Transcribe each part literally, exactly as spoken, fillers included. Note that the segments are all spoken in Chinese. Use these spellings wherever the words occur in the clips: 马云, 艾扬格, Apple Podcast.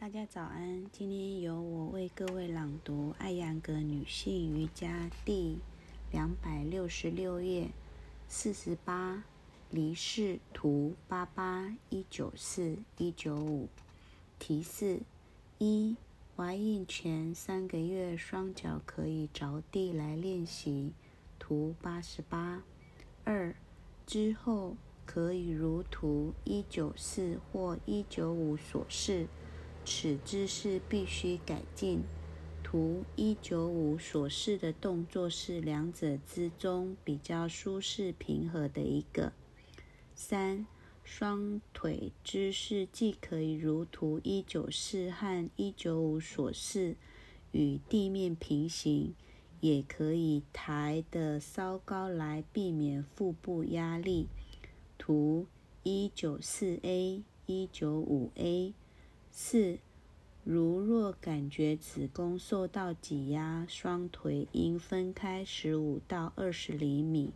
大家早安，今天由我为各位朗读艾扬格女性瑜伽第两百六十六页四十八离世图八八一九四一九五。提示：一、怀孕前三个月双脚可以着地来练习，图八十八。二、之后可以如图一九四或一九五所示，此姿势必须改进。图一九五所示的动作是两者之中比较舒适平和的一个。三、双腿姿势既可以如图一九四和一九五所示与地面平行，也可以抬得稍高来避免腹部压力，图 一九四A、一九五A。四、如若感觉子宫受到挤压，双腿应分开十五到二十厘米。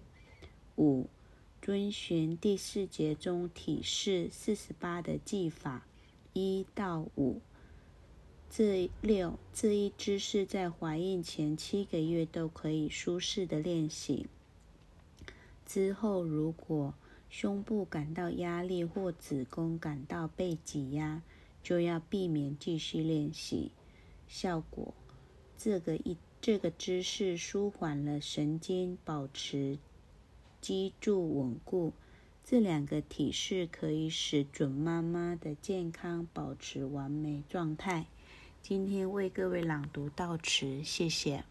五、遵循第四节中体式四十八的技法一到五。这六、这一姿势在怀孕前七个月都可以舒适的练习。之后如果胸部感到压力或子宫感到被挤压，就要避免继续练习。效果：这个一这个姿势舒缓了神经，保持脊柱稳固。这两个体式可以使准妈妈的健康保持完美状态。今天为各位朗读到此，谢谢。